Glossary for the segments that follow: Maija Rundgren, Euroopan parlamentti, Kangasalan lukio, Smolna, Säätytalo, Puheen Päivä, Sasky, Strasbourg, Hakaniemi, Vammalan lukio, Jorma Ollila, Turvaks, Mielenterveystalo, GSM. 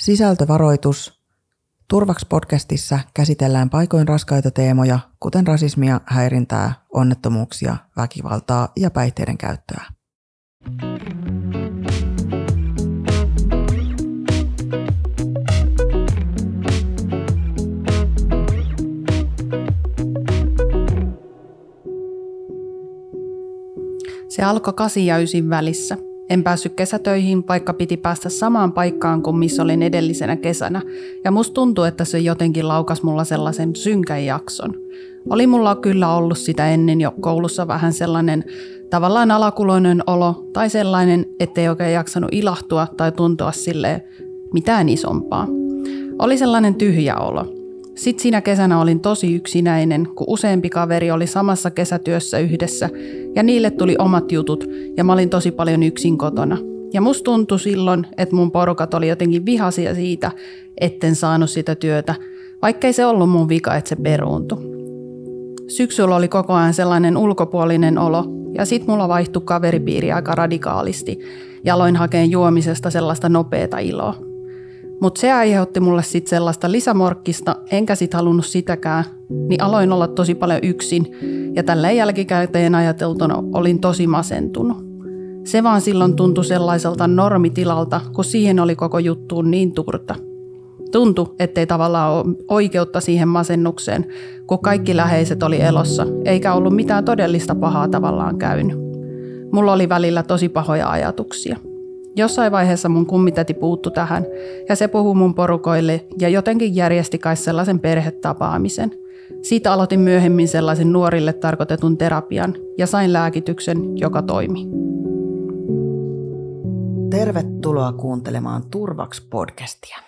Sisältövaroitus. Turvaks-podcastissa käsitellään paikoin raskaita teemoja, kuten rasismia, häirintää, onnettomuuksia, väkivaltaa ja päihteiden käyttöä. Se alkoi 8 ja 9 välissä. En päässyt kesätöihin, vaikka piti päästä samaan paikkaan kuin missä olin edellisenä kesänä, ja musta tuntui, että se jotenkin laukas mulla sellaisen synkän jakson. Oli mulla kyllä ollut sitä ennen jo koulussa vähän sellainen tavallaan alakuloinen olo, tai sellainen, ettei oikein jaksanut ilahtua tai tuntua silleen mitään isompaa. Oli sellainen tyhjä olo. Sitten siinä kesänä olin tosi yksinäinen, kun useampi kaveri oli samassa kesätyössä yhdessä ja niille tuli omat jutut ja mä olin tosi paljon yksin kotona. Ja musta tuntui silloin, että mun porukat oli jotenkin vihaisia siitä, etten saanut sitä työtä, vaikkei se ollut mun vika, että se peruuntui. Syksyllä oli koko ajan sellainen ulkopuolinen olo ja sit mulla vaihtui kaveripiiri aika radikaalisti ja aloin hakeen juomisesta sellaista nopeata iloa. Mutta se aiheutti mulle sitten sellaista lisämorkkista, enkä sitten halunnut sitäkään, niin aloin olla tosi paljon yksin ja tälleen jälkikäteen ajateltuna olin tosi masentunut. Se vaan silloin tuntui sellaiselta normitilalta, kun siihen oli koko juttuun niin turta. Tuntui, ettei tavallaan ole oikeutta siihen masennukseen, kun kaikki läheiset oli elossa, eikä ollut mitään todellista pahaa tavallaan käynyt. Mulla oli välillä tosi pahoja ajatuksia. Jossain vaiheessa mun kummitäti puuttui tähän ja se puhui mun porukoille ja jotenkin järjesti kai sellaisen perhetapaamisen. Siitä aloitin myöhemmin sellaisen nuorille tarkoitetun terapian ja sain lääkityksen, joka toimi. Tervetuloa kuuntelemaan Turvaks-podcastia.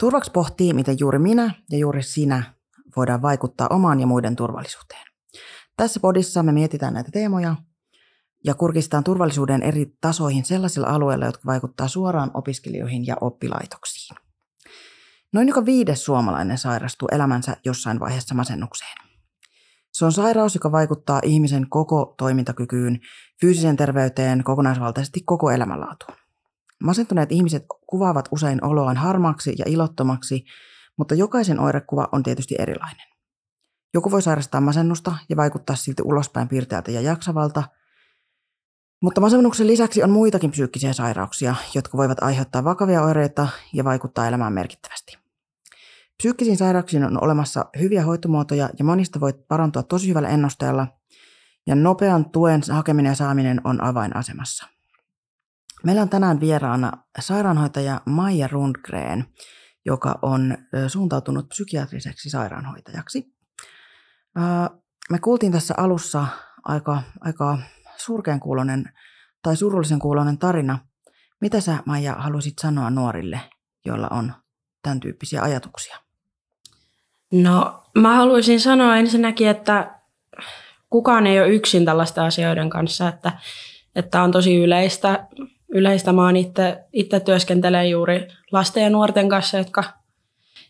Turvaks pohtii, miten juuri minä ja juuri sinä voidaan vaikuttaa omaan ja muiden turvallisuuteen. Tässä podissa me mietitään näitä teemoja ja kurkistaan turvallisuuden eri tasoihin sellaisilla alueilla, jotka vaikuttavat suoraan opiskelijoihin ja oppilaitoksiin. Noin joka 5. suomalainen sairastuu elämänsä jossain vaiheessa masennukseen. Se on sairaus, joka vaikuttaa ihmisen koko toimintakykyyn, fyysiseen terveyteen, kokonaisvaltaisesti koko elämänlaatuun. Masentuneet ihmiset kuvaavat usein oloaan harmaaksi ja ilottomaksi, mutta jokaisen oirekuva on tietysti erilainen. Joku voi sairastaa masennusta ja vaikuttaa silti ulospäin pirteältä ja jaksavalta, mutta masennuksen lisäksi on muitakin psyykkisiä sairauksia, jotka voivat aiheuttaa vakavia oireita ja vaikuttaa elämään merkittävästi. Psyykkisiin sairauksiin on olemassa hyviä hoitomuotoja ja monista voi parantua tosi hyvällä ennusteella, ja nopean tuen hakeminen ja saaminen on avainasemassa. Meillä on tänään vieraana sairaanhoitaja Maija Rundgren, joka on suuntautunut psykiatriseksi sairaanhoitajaksi. Me kuultiin tässä alussa aika surkean kuulonen tai surullisen kuulonen tarina. Mitä sä, Maija, haluaisit sanoa nuorille, joilla on tämän tyyppisiä ajatuksia? No, mä haluaisin sanoa ensinnäkin, että kukaan ei ole yksin tällaisten asioiden kanssa, että on tosi yleistä. Mä oon itse työskentelen juuri lasten ja nuorten kanssa,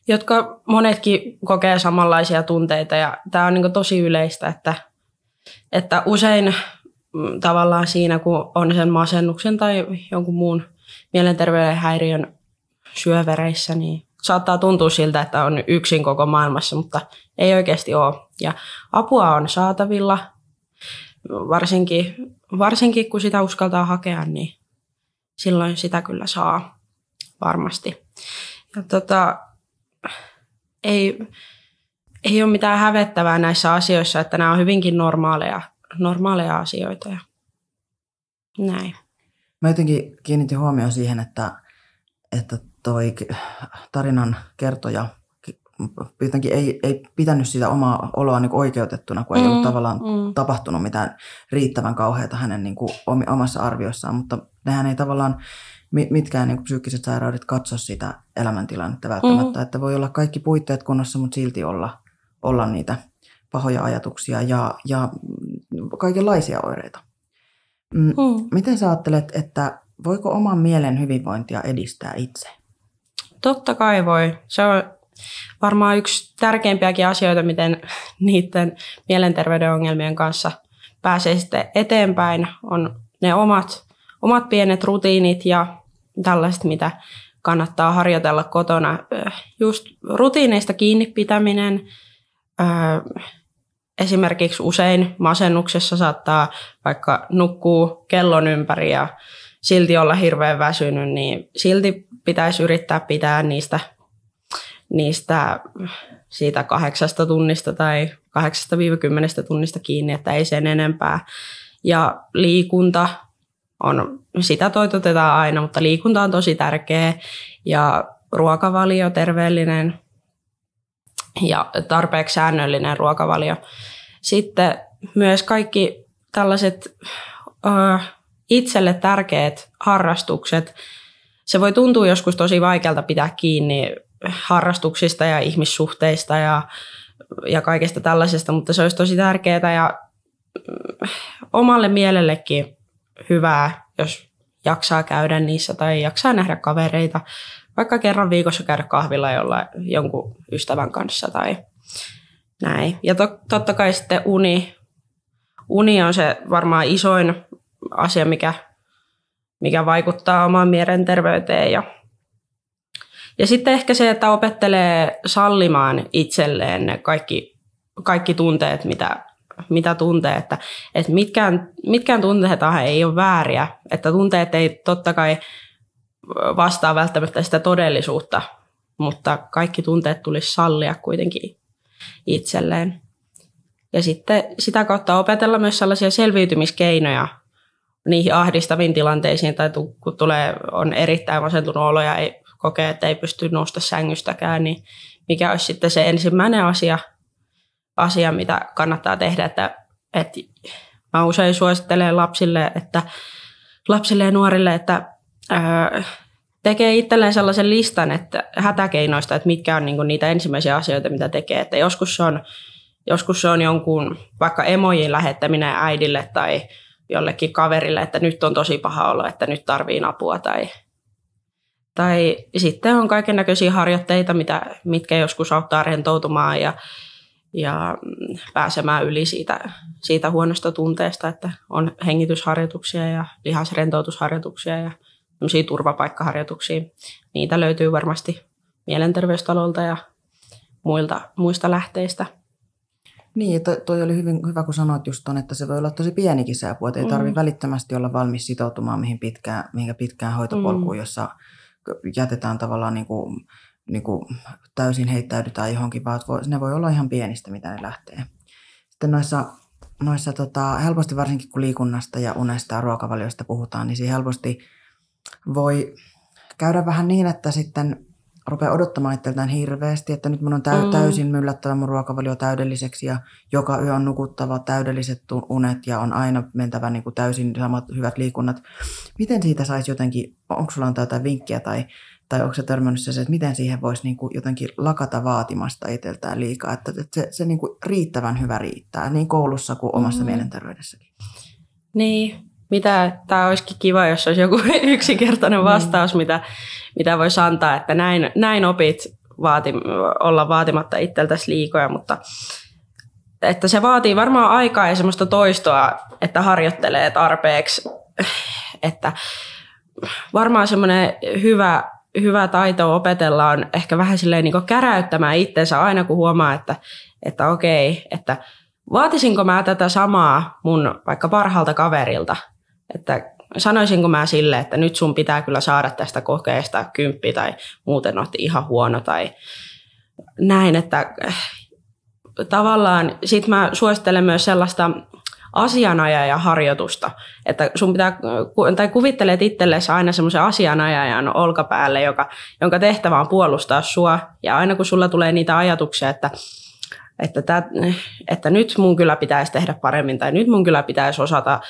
jotka monetkin kokee samanlaisia tunteita, ja tää on niin kuin tosi yleistä, että usein tavallaan siinä, kun on sen masennuksen tai jonkun muun mielenterveyden häiriön syövereissä, niin saattaa tuntua siltä, että on yksin koko maailmassa, mutta ei oikeasti ole. Ja apua on saatavilla, varsinkin kun sitä uskaltaa hakea, niin silloin sitä kyllä saa varmasti. Ja ei ole mitään hävettävää näissä asioissa, että nämä on hyvinkin normaaleja asioita ja näin. Mä jotenkin kiinnitin huomioon siihen, että toi tarinan kertoja jotenkin ei pitänyt sitä omaa oloa niin oikeutettuna, kun ei ollut tavallaan tapahtunut mitään riittävän kauheata hänen niin kuin omassa arviossaan, mutta nehän ei tavallaan mitkään niin kuin psyykkiset sairaudet katso sitä elämäntilannetta välttämättä, että voi olla kaikki puitteet kunnossa, mutta silti olla niitä pahoja ajatuksia ja kaikenlaisia oireita. Miten sä ajattelet, että voiko oman mielen hyvinvointia edistää itse? Totta kai voi. Se on varmaan yksi tärkeimpiäkin asioita, miten niiden mielenterveyden ongelmien kanssa pääsee sitten eteenpäin. On ne omat pienet rutiinit ja tällaiset, mitä kannattaa harjoitella kotona. Just rutiineista kiinni pitäminen. Esimerkiksi usein masennuksessa saattaa vaikka nukkuu kellon ympäri ja silti olla hirveän väsynyt, niin silti pitäisi yrittää pitää siitä 8 tunnista tai 8-10 tunnista kiinni, että ei sen enempää. Ja liikunta on, sitä toitotetaan aina, mutta liikunta on tosi tärkeä ja ruokavalio terveellinen ja tarpeeksi säännöllinen ruokavalio. Sitten myös kaikki tällaiset itselle tärkeät harrastukset. Se voi tuntua joskus tosi vaikealta pitää kiinni harrastuksista ja ihmissuhteista ja kaikesta tällaisesta, mutta se olisi tosi tärkeää ja omalle mielellekin hyvää, jos jaksaa käydä niissä tai jaksaa nähdä kavereita, vaikka kerran viikossa käydä kahvilla jonkun ystävän kanssa tai näin. Ja totta kai sitten uni. Uni on se varmaan isoin asia, mikä vaikuttaa omaan mielenterveyteen. Ja sitten ehkä se, että opettelee sallimaan itselleen ne kaikki tunteet, mitä tuntee, että mitkään tunteethan ei ole vääriä, että tunteet ei totta kai vastaa välttämättä sitä todellisuutta, mutta kaikki tunteet tulisi sallia kuitenkin itselleen. Ja sitten sitä kautta opetella myös sellaisia selviytymiskeinoja niihin ahdistaviin tilanteisiin, tai kun on erittäin masentunut olo ja ei kokee, että ei pysty nousta sängystäkään, niin mikä olisi sitten se ensimmäinen asia, mitä kannattaa tehdä, että mä usein suosittelen lapsille ja nuorille, että tekee itselleen sellaisen listan että hätäkeinoista, että mitkä on niinku niitä ensimmäisiä asioita, mitä tekee. Että joskus se on jonkun vaikka emojin lähettäminen äidille tai jollekin kaverille, että nyt on tosi paha olo, että nyt tarvii apua. Tai sitten on kaiken näköisiä harjoitteita, mitkä joskus auttaa rentoutumaan ja pääsemään yli siitä huonosta tunteesta, että on hengitysharjoituksia ja lihasrentoutusharjoituksia ja tämmöisiä turvapaikkaharjoituksia. Niitä löytyy varmasti Mielenterveystalolta ja muista lähteistä. Niin, toi oli hyvin hyvä, kun sanoit just ton, että se voi olla tosi pienikin se apu, että ei tarvitse välittömästi olla valmis sitoutumaan mihinkä pitkään hoitopolkuun, jossa jätetään tavallaan niin kuin täysin heittäydytään johonkin, vaan ne voi olla ihan pienistä, mitä ne lähtee. Sitten noissa helposti, varsinkin kun liikunnasta ja unesta ja ruokavaliosta puhutaan, niin siinä helposti voi käydä vähän niin, että sitten rupeaa odottamaan itseltään hirveästi, että nyt mun on täysin myllättävä mun ruokavalio täydelliseksi ja joka yö on nukuttava täydelliset unet ja on aina mentävä niin kuin täysin samat hyvät liikunnat. Miten siitä saisi jotenkin, onko sulla antaa jotain vinkkiä tai onko se törmännyt se, että miten siihen voisi niin kuin jotenkin lakata vaatimasta itseltään liikaa, että se niin kuin riittävän hyvä riittää niin koulussa kuin omassa mielenterveydessäkin. Niin, tämä olisikin kiva, jos olisi joku yksinkertainen vastaus, mitä voisi antaa, että näin opit olla vaatimatta itseltäsi liikoja, mutta että se vaatii varmaan aikaa ja semmoista toistoa, että harjoittelee tarpeeksi, että varmaan semmoinen hyvä taito opetella on ehkä vähän silleen niin kuin käräyttämään itsensä aina, kun huomaa, että okei, että vaatisinko mä tätä samaa mun vaikka parhaalta kaverilta, että sanoisinko mä sille, että nyt sun pitää kyllä saada tästä kokeesta 10 tai muuten oot ihan huono tai näin, että tavallaan sit mä suosittelen myös sellaista asianajajan harjoitusta, että sun pitää, tai kuvittelet itsellesi aina semmoisen asianajajan olkapäälle, jonka tehtävä on puolustaa sua ja aina kun sulla tulee niitä ajatuksia, että nyt mun kyllä pitäisi tehdä paremmin tai nyt mun kyllä pitäisi osata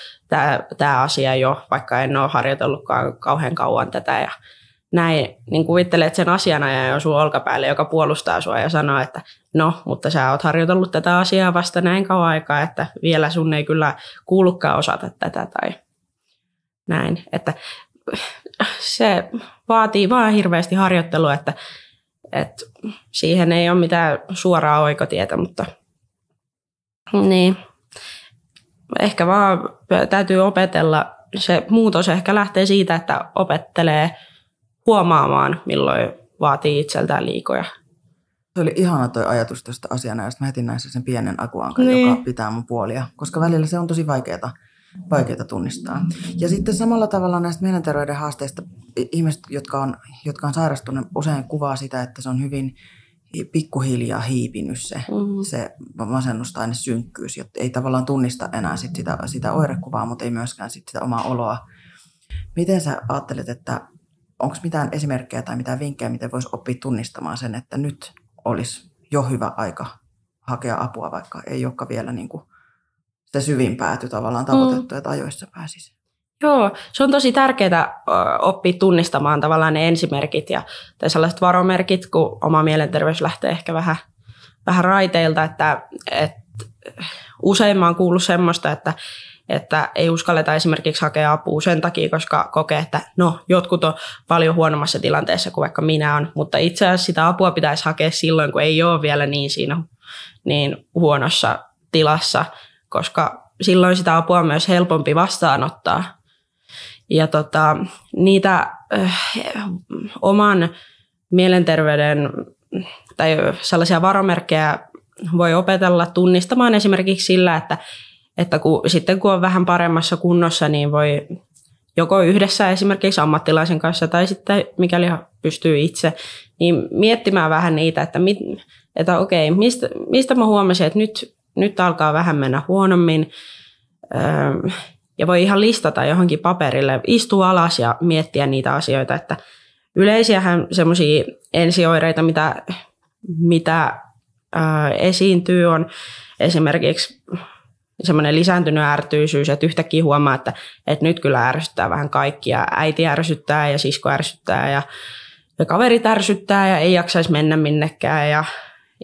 tämä asia jo, vaikka en ole harjoitellutkaan kauhean kauan tätä ja näin, niin kuvittelet sen asianajajan sun olkapäälle, joka puolustaa sua ja sanoo, että no, mutta sä oot harjoitellut tätä asiaa vasta näin kauan aikaa, että vielä sun ei kyllä kuulukaan osata tätä tai näin. Että se vaatii vaan hirveästi harjoittelua, että siihen ei ole mitään suoraa oikotietä, mutta niin. Ehkä vaan täytyy opetella. Se muutos ehkä lähtee siitä, että opettelee huomaamaan, milloin vaatii itseltään liikoja. Se oli ihana toi ajatus tuosta asiana, josta mä heti näin sen pienen akuankan, joka pitää mun puolia, koska välillä se on tosi vaikeaa tunnistaa. Ja sitten samalla tavalla näistä mielenterveyden haasteista ihmiset, jotka on sairastuneet, usein kuvaa sitä, että se on hyvin pikkuhiljaa hiipinyt se masennustainen synkkyys, jotta ei tavallaan tunnista enää sit sitä oirekuvaa, mutta ei myöskään sit sitä omaa oloa. Miten sä ajattelet, että onko mitään esimerkkejä tai mitään vinkkejä, miten voisi oppia tunnistamaan sen, että nyt olisi jo hyvä aika hakea apua, vaikka ei olekaan vielä niin kuin sitä syvin pääty tavallaan tavoitettu, että ajoissa pääsisi? Joo, se on tosi tärkeää oppia tunnistamaan tavallaan ne ensimerkit tai sellaiset varomerkit, kun oma mielenterveys lähtee ehkä vähän raiteilta. Että usein mä oon kuullut semmoista, että ei uskalleta esimerkiksi hakea apua sen takia, koska kokee, että no, jotkut on paljon huonommassa tilanteessa kuin vaikka minä on, mutta itse asiassa sitä apua pitäisi hakea silloin, kun ei ole vielä niin huonossa tilassa, koska silloin sitä apua on myös helpompi vastaanottaa. Ja niitä oman mielenterveyden tai sellaisia varomerkkejä voi opetella tunnistamaan esimerkiksi sillä, että kun on vähän paremmassa kunnossa, niin voi joko yhdessä esimerkiksi ammattilaisen kanssa tai sitten mikäli pystyy itse, niin miettimään vähän niitä, että okei, mistä mä huomasin, että nyt alkaa vähän mennä huonommin. Ja voi ihan listata johonkin paperille, istua alas ja miettiä niitä asioita. Että yleisiähän semmoisia ensioireita, mitä esiintyy, on esimerkiksi semmoinen lisääntynyt ärtyisyys, että yhtäkkiä huomaa, että nyt kyllä ärsyttää vähän kaikkia. Äiti ärsyttää ja sisko ärsyttää ja kaverit ärsyttää ja ei jaksaisi mennä minnekään.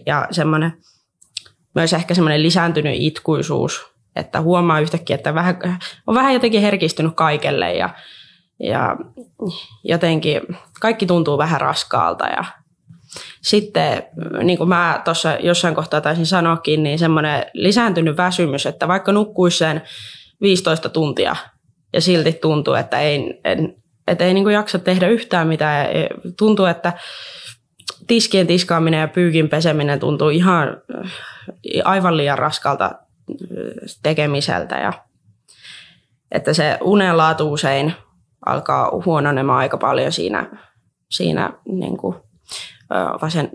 Ja semmoinen, myös ehkä semmoinen lisääntynyt itkuisuus, että huomaa yhtäkkiä, että on vähän jotenkin herkistynyt kaikelle ja jotenkin kaikki tuntuu vähän raskaalta. Ja sitten, niin kuin mä tuossa jossain kohtaa taisin sanoakin, niin semmoinen lisääntynyt väsymys, että vaikka nukkuisi sen 15 tuntia ja silti tuntuu, että ei niin kuin jaksa tehdä yhtään mitään. Tuntuu, että tiskien tiskaaminen ja pyykin peseminen tuntuu aivan liian raskalta tekemiseltä. Ja että se unenlaatu usein alkaa huononemaan aika paljon siinä niin kuin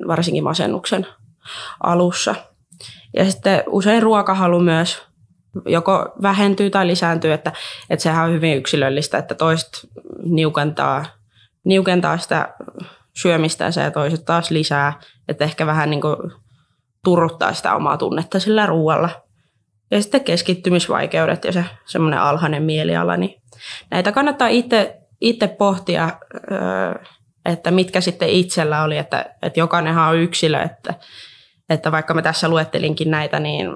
varsinkin masennuksen alussa. Ja sitten usein ruokahalu myös joko vähentyy tai lisääntyy, että sehän on hyvin yksilöllistä, että toiset niukentaa sitä syömistä ja toiset taas lisää, että ehkä vähän niin kuin turruttaa sitä omaa tunnetta sillä ruoalla. Ja sitten keskittymisvaikeudet ja se semmoinen alhainen mieliala, niin näitä kannattaa itse pohtia, että mitkä sitten itsellä oli, että jokainenhan on yksilö, että vaikka me tässä luettelinkin näitä, niin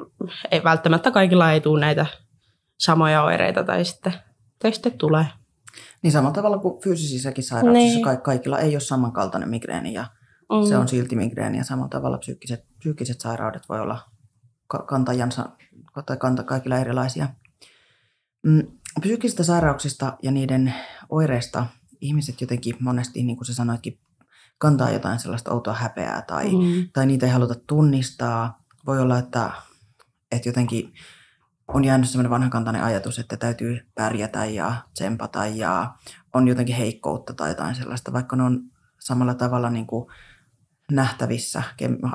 ei välttämättä kaikilla ei tule näitä samoja oireita tai sitten tulee. Niin samalla tavalla kuin fyysisissäkin sairauksissa kaikilla ei ole samankaltainen migreeni ja se on silti migreeni ja samalla tavalla psyykkiset sairaudet voi olla kaikilla erilaisia. Psyykkisistä sairauksista ja niiden oireista ihmiset jotenkin monesti, niin kuin sä sanoitkin, kantaa jotain sellaista outoa häpeää tai niitä ei haluta tunnistaa. Voi olla, että jotenkin on jäänyt sellainen vanhakantainen ajatus, että täytyy pärjätä ja tsempata ja on jotenkin heikkoutta tai jotain sellaista, vaikka ne on samalla tavalla niin kuin nähtävissä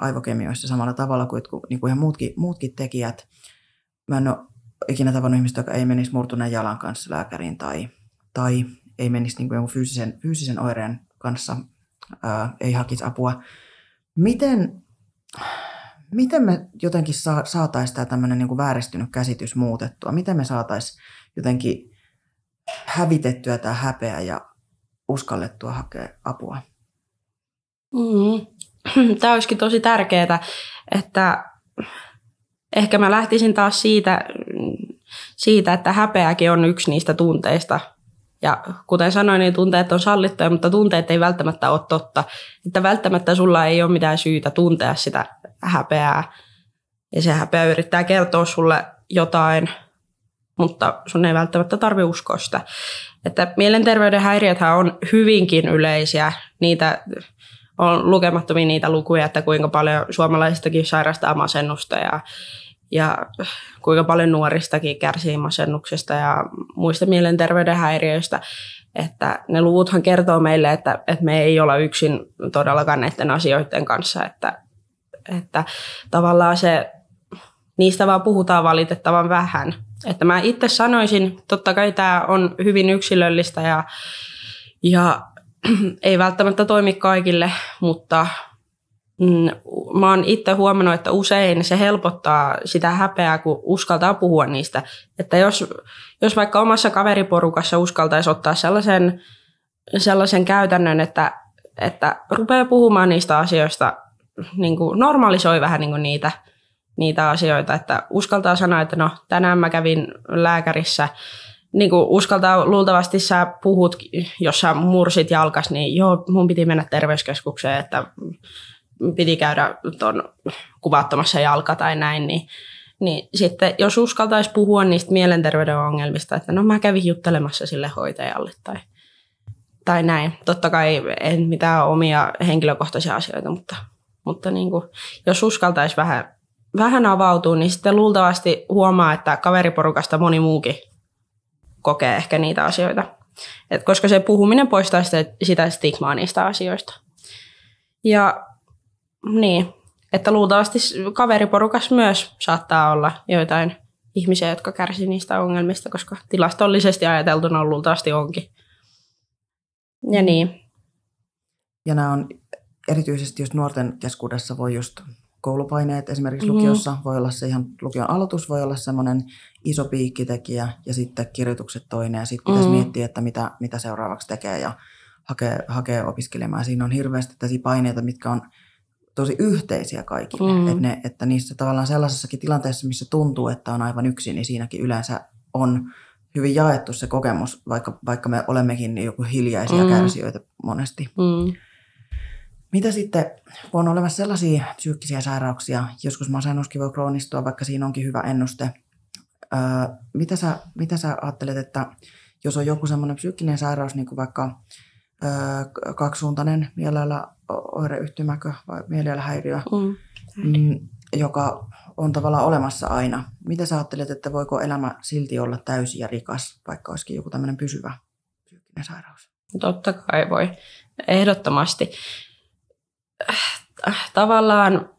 aivokemioissa samalla tavalla kuin ihan muutkin tekijät. Mä en ole ikinä tavannut ihmistä, joka ei menisi murtuneen jalan kanssa lääkäriin tai ei menisi niin kuin fyysisen oireen kanssa, ei hakisi apua. Miten me jotenkin saataisiin tämä tämmöinen niin kuin vääristynyt käsitys muutettua? Miten me saataisiin jotenkin hävitettyä tämä häpeä ja uskallettua hakea apua? Tämä olisikin tosi tärkeää, että ehkä mä lähtisin taas siitä, että häpeäkin on yksi niistä tunteista. Ja kuten sanoin, niin tunteet on sallittuja, mutta tunteet ei välttämättä ole totta. Että välttämättä sulla ei ole mitään syytä tuntea sitä häpeää. Ja se häpeä yrittää kertoa sulle jotain, mutta sun ei välttämättä tarvitse uskoa sitä. Että mielenterveyden häiriöthän on hyvinkin yleisiä. Niitä on lukemattomia niitä lukuja, että kuinka paljon suomalaisistakin sairastaa masennusta ja kuinka paljon nuoristakin kärsii masennuksesta ja muista mielenterveyden häiriöistä. Että ne luvuthan kertoo meille, että me ei olla yksin todellakaan näiden asioiden kanssa. Että tavallaan se, niistä vaan puhutaan valitettavan vähän. Että mä itse sanoisin, totta kai tämä on hyvin yksilöllistä ja ei välttämättä toimi kaikille, mutta mä oon itse huomannut, että usein se helpottaa sitä häpeää, kun uskaltaa puhua niistä. Että jos vaikka omassa kaveriporukassa uskaltaisi ottaa sellaisen käytännön, että rupeaa puhumaan niistä asioista, niin kuin normalisoi vähän niin kuin niitä asioita, että uskaltaa sanoa, että no tänään mä kävin lääkärissä. Niin kuin uskaltaa, luultavasti sä puhut, jos sä mursit jalkas, niin joo, mun piti mennä terveyskeskukseen, että piti käydä tuon kuvattomassa jalka tai näin. Niin sitten jos uskaltaisi puhua niistä mielenterveyden ongelmista, että no mä kävin juttelemassa sille hoitajalle tai näin. Totta kai en mitään omia henkilökohtaisia asioita, mutta niin kuin, jos uskaltaisi vähän avautua, niin sitten luultavasti huomaa, että kaveriporukasta moni muukin kokee ehkä niitä asioita. Et koska se puhuminen poistaa sitä stigmaa niistä asioista. Ja niin, että luultavasti kaveriporukas myös saattaa olla joitain ihmisiä, jotka kärsivät niistä ongelmista, koska tilastollisesti ajateltuna luultavasti onkin. Ja niin. Ja nämä on erityisesti, jos nuorten keskuudessa voi just koulupaineet esimerkiksi lukiossa, voi olla se ihan lukion aloitus, voi olla semmoinen iso piikkitekijä ja sitten kirjoitukset toinen ja sitten pitäisi miettiä, että mitä seuraavaksi tekee ja hakee opiskelemaan. Siinä on hirveästi tällaisia paineita, mitkä on tosi yhteisiä kaikille. Että niissä tavallaan sellaisessakin tilanteessa, missä tuntuu, että on aivan yksin, niin siinäkin yleensä on hyvin jaettu se kokemus, vaikka me olemmekin joku hiljaisia kärsijöitä monesti. Mitä sitten, kun on olemassa sellaisia psyykkisiä sairauksia, joskus masennuskin voi kroonistua, vaikka siinä onkin hyvä ennuste. Mitä sä ajattelet, että jos on joku sellainen psyykkinen sairaus, niin kuin vaikka kaksisuuntainen mieliala oireyhtymäkö vai mielialahäiriö, joka on tavallaan olemassa aina. Mitä sä ajattelet, että voiko elämä silti olla täysi ja rikas, vaikka olisikin joku tämmöinen pysyvä psyykkinen sairaus? Totta kai voi, ehdottomasti. Tavallaan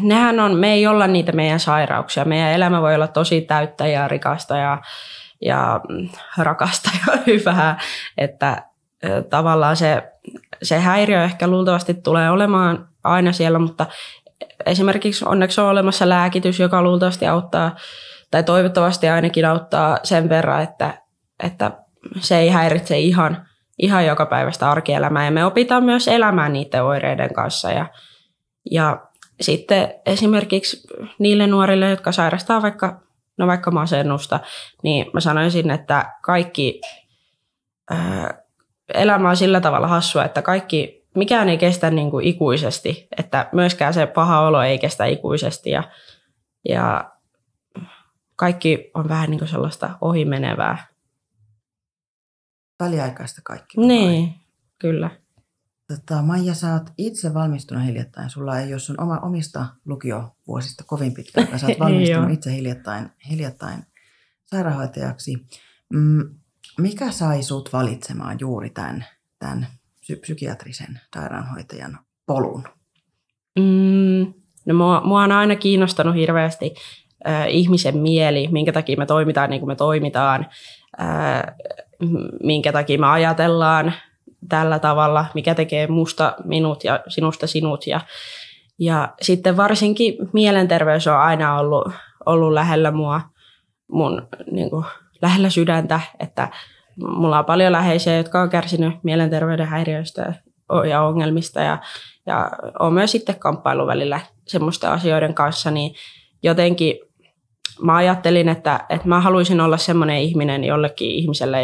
nehän on, me ei olla niitä meidän sairauksia. Meidän elämä voi olla tosi täyttä ja rikasta ja rakasta ja hyvää. Että tavallaan se häiriö ehkä luultavasti tulee olemaan aina siellä, mutta esimerkiksi onneksi on olemassa lääkitys, joka luultavasti auttaa tai toivottavasti ainakin auttaa sen verran, että se ei häiritse ihan joka päivästä arkielämää, ja me opitaan myös elämään niiden oireiden kanssa. Ja sitten esimerkiksi niille nuorille, jotka sairastaa vaikka masennusta, niin mä sanoisin, että kaikki elämä on sillä tavalla hassua, että mikään ei kestä niin kuin ikuisesti, että myöskään se paha olo ei kestä ikuisesti, ja kaikki on vähän niin kuin sellaista ohimenevää. Väliaikaista kaikki. Niin, kyllä. Maija, sä oot itse valmistunut hiljattain. Sulla ei ole sun omista lukiovuosista kovin pitkään. Sä oot valmistunut itse hiljattain sairaanhoitajaksi. Mikä sai sut valitsemaan juuri tämän psykiatrisen sairaanhoitajan polun? No mua on aina kiinnostanut hirveästi ihmisen mieli, minkä takia me toimitaan niin kuin me toimitaan. Minkä takia me ajatellaan tällä tavalla, mikä tekee musta minut ja sinusta sinut. Ja sitten varsinkin mielenterveys on aina ollut lähellä mua, mun niin kuin, lähellä sydäntä. Että mulla on paljon läheisiä, jotka on kärsinyt mielenterveyden häiriöistä ja ongelmista. Ja olen myös sitten kamppailu välillä semmoisten asioiden kanssa. Niin jotenkin mä ajattelin, että mä haluaisin olla semmoinen ihminen jollekin ihmiselle,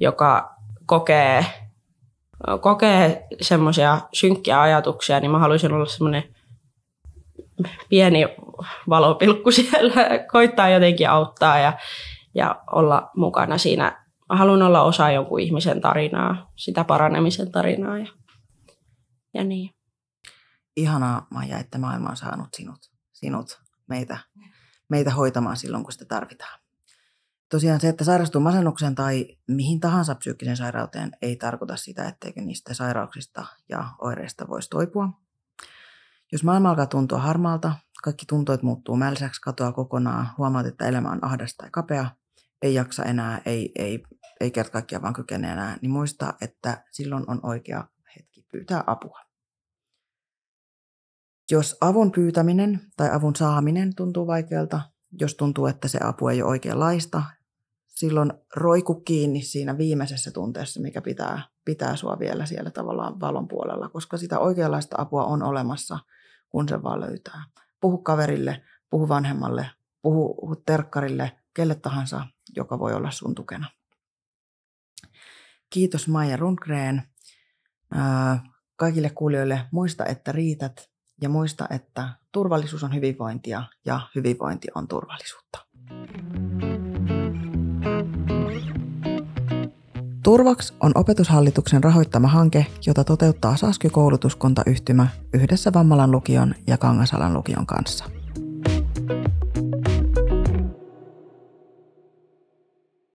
joka kokee semmoisia synkkiä ajatuksia, niin mä haluaisin olla semmoinen pieni valopilkku siellä, koittaa jotenkin auttaa ja olla mukana siinä mä haluan olla osa jonkun ihmisen tarinaa, sitä paranemisen tarinaa ja niin. Ihanaa, Maija, että maailma on saanut sinut meitä hoitamaan silloin, kun sitä tarvitaan. Tosiaan se, että sairastuu masennukseen tai mihin tahansa psyykkisen sairauteen, ei tarkoita sitä, etteikö niistä sairauksista ja oireista voisi toipua. Jos maailma alkaa tuntua harmaalta, kaikki tuntoit muuttuu mälsäksi, katoaa kokonaan, huomaat, että elämä on ahdas tai kapea, ei jaksa enää, ei kerta kaikkiaan vaan kykene enää, niin muista, että silloin on oikea hetki pyytää apua. Jos avun pyytäminen tai avun saaminen tuntuu vaikealta, jos tuntuu, että se apu ei ole oikeanlaista, silloin roiku kiinni siinä viimeisessä tunteessa, mikä pitää sua vielä siellä tavallaan valon puolella, koska sitä oikeanlaista apua on olemassa, kun se vaan löytää. Puhu kaverille, puhu vanhemmalle, puhu terkkarille, kelle tahansa, joka voi olla sun tukena. Kiitos Maija Rundgren. Kaikille kuulijoille muista, että riität ja muista, että turvallisuus on hyvinvointia ja hyvinvointi on turvallisuutta. Turvaks on Opetushallituksen rahoittama hanke, jota toteuttaa Sasky-koulutuskuntayhtymä yhdessä Vammalan lukion ja Kangasalan lukion kanssa.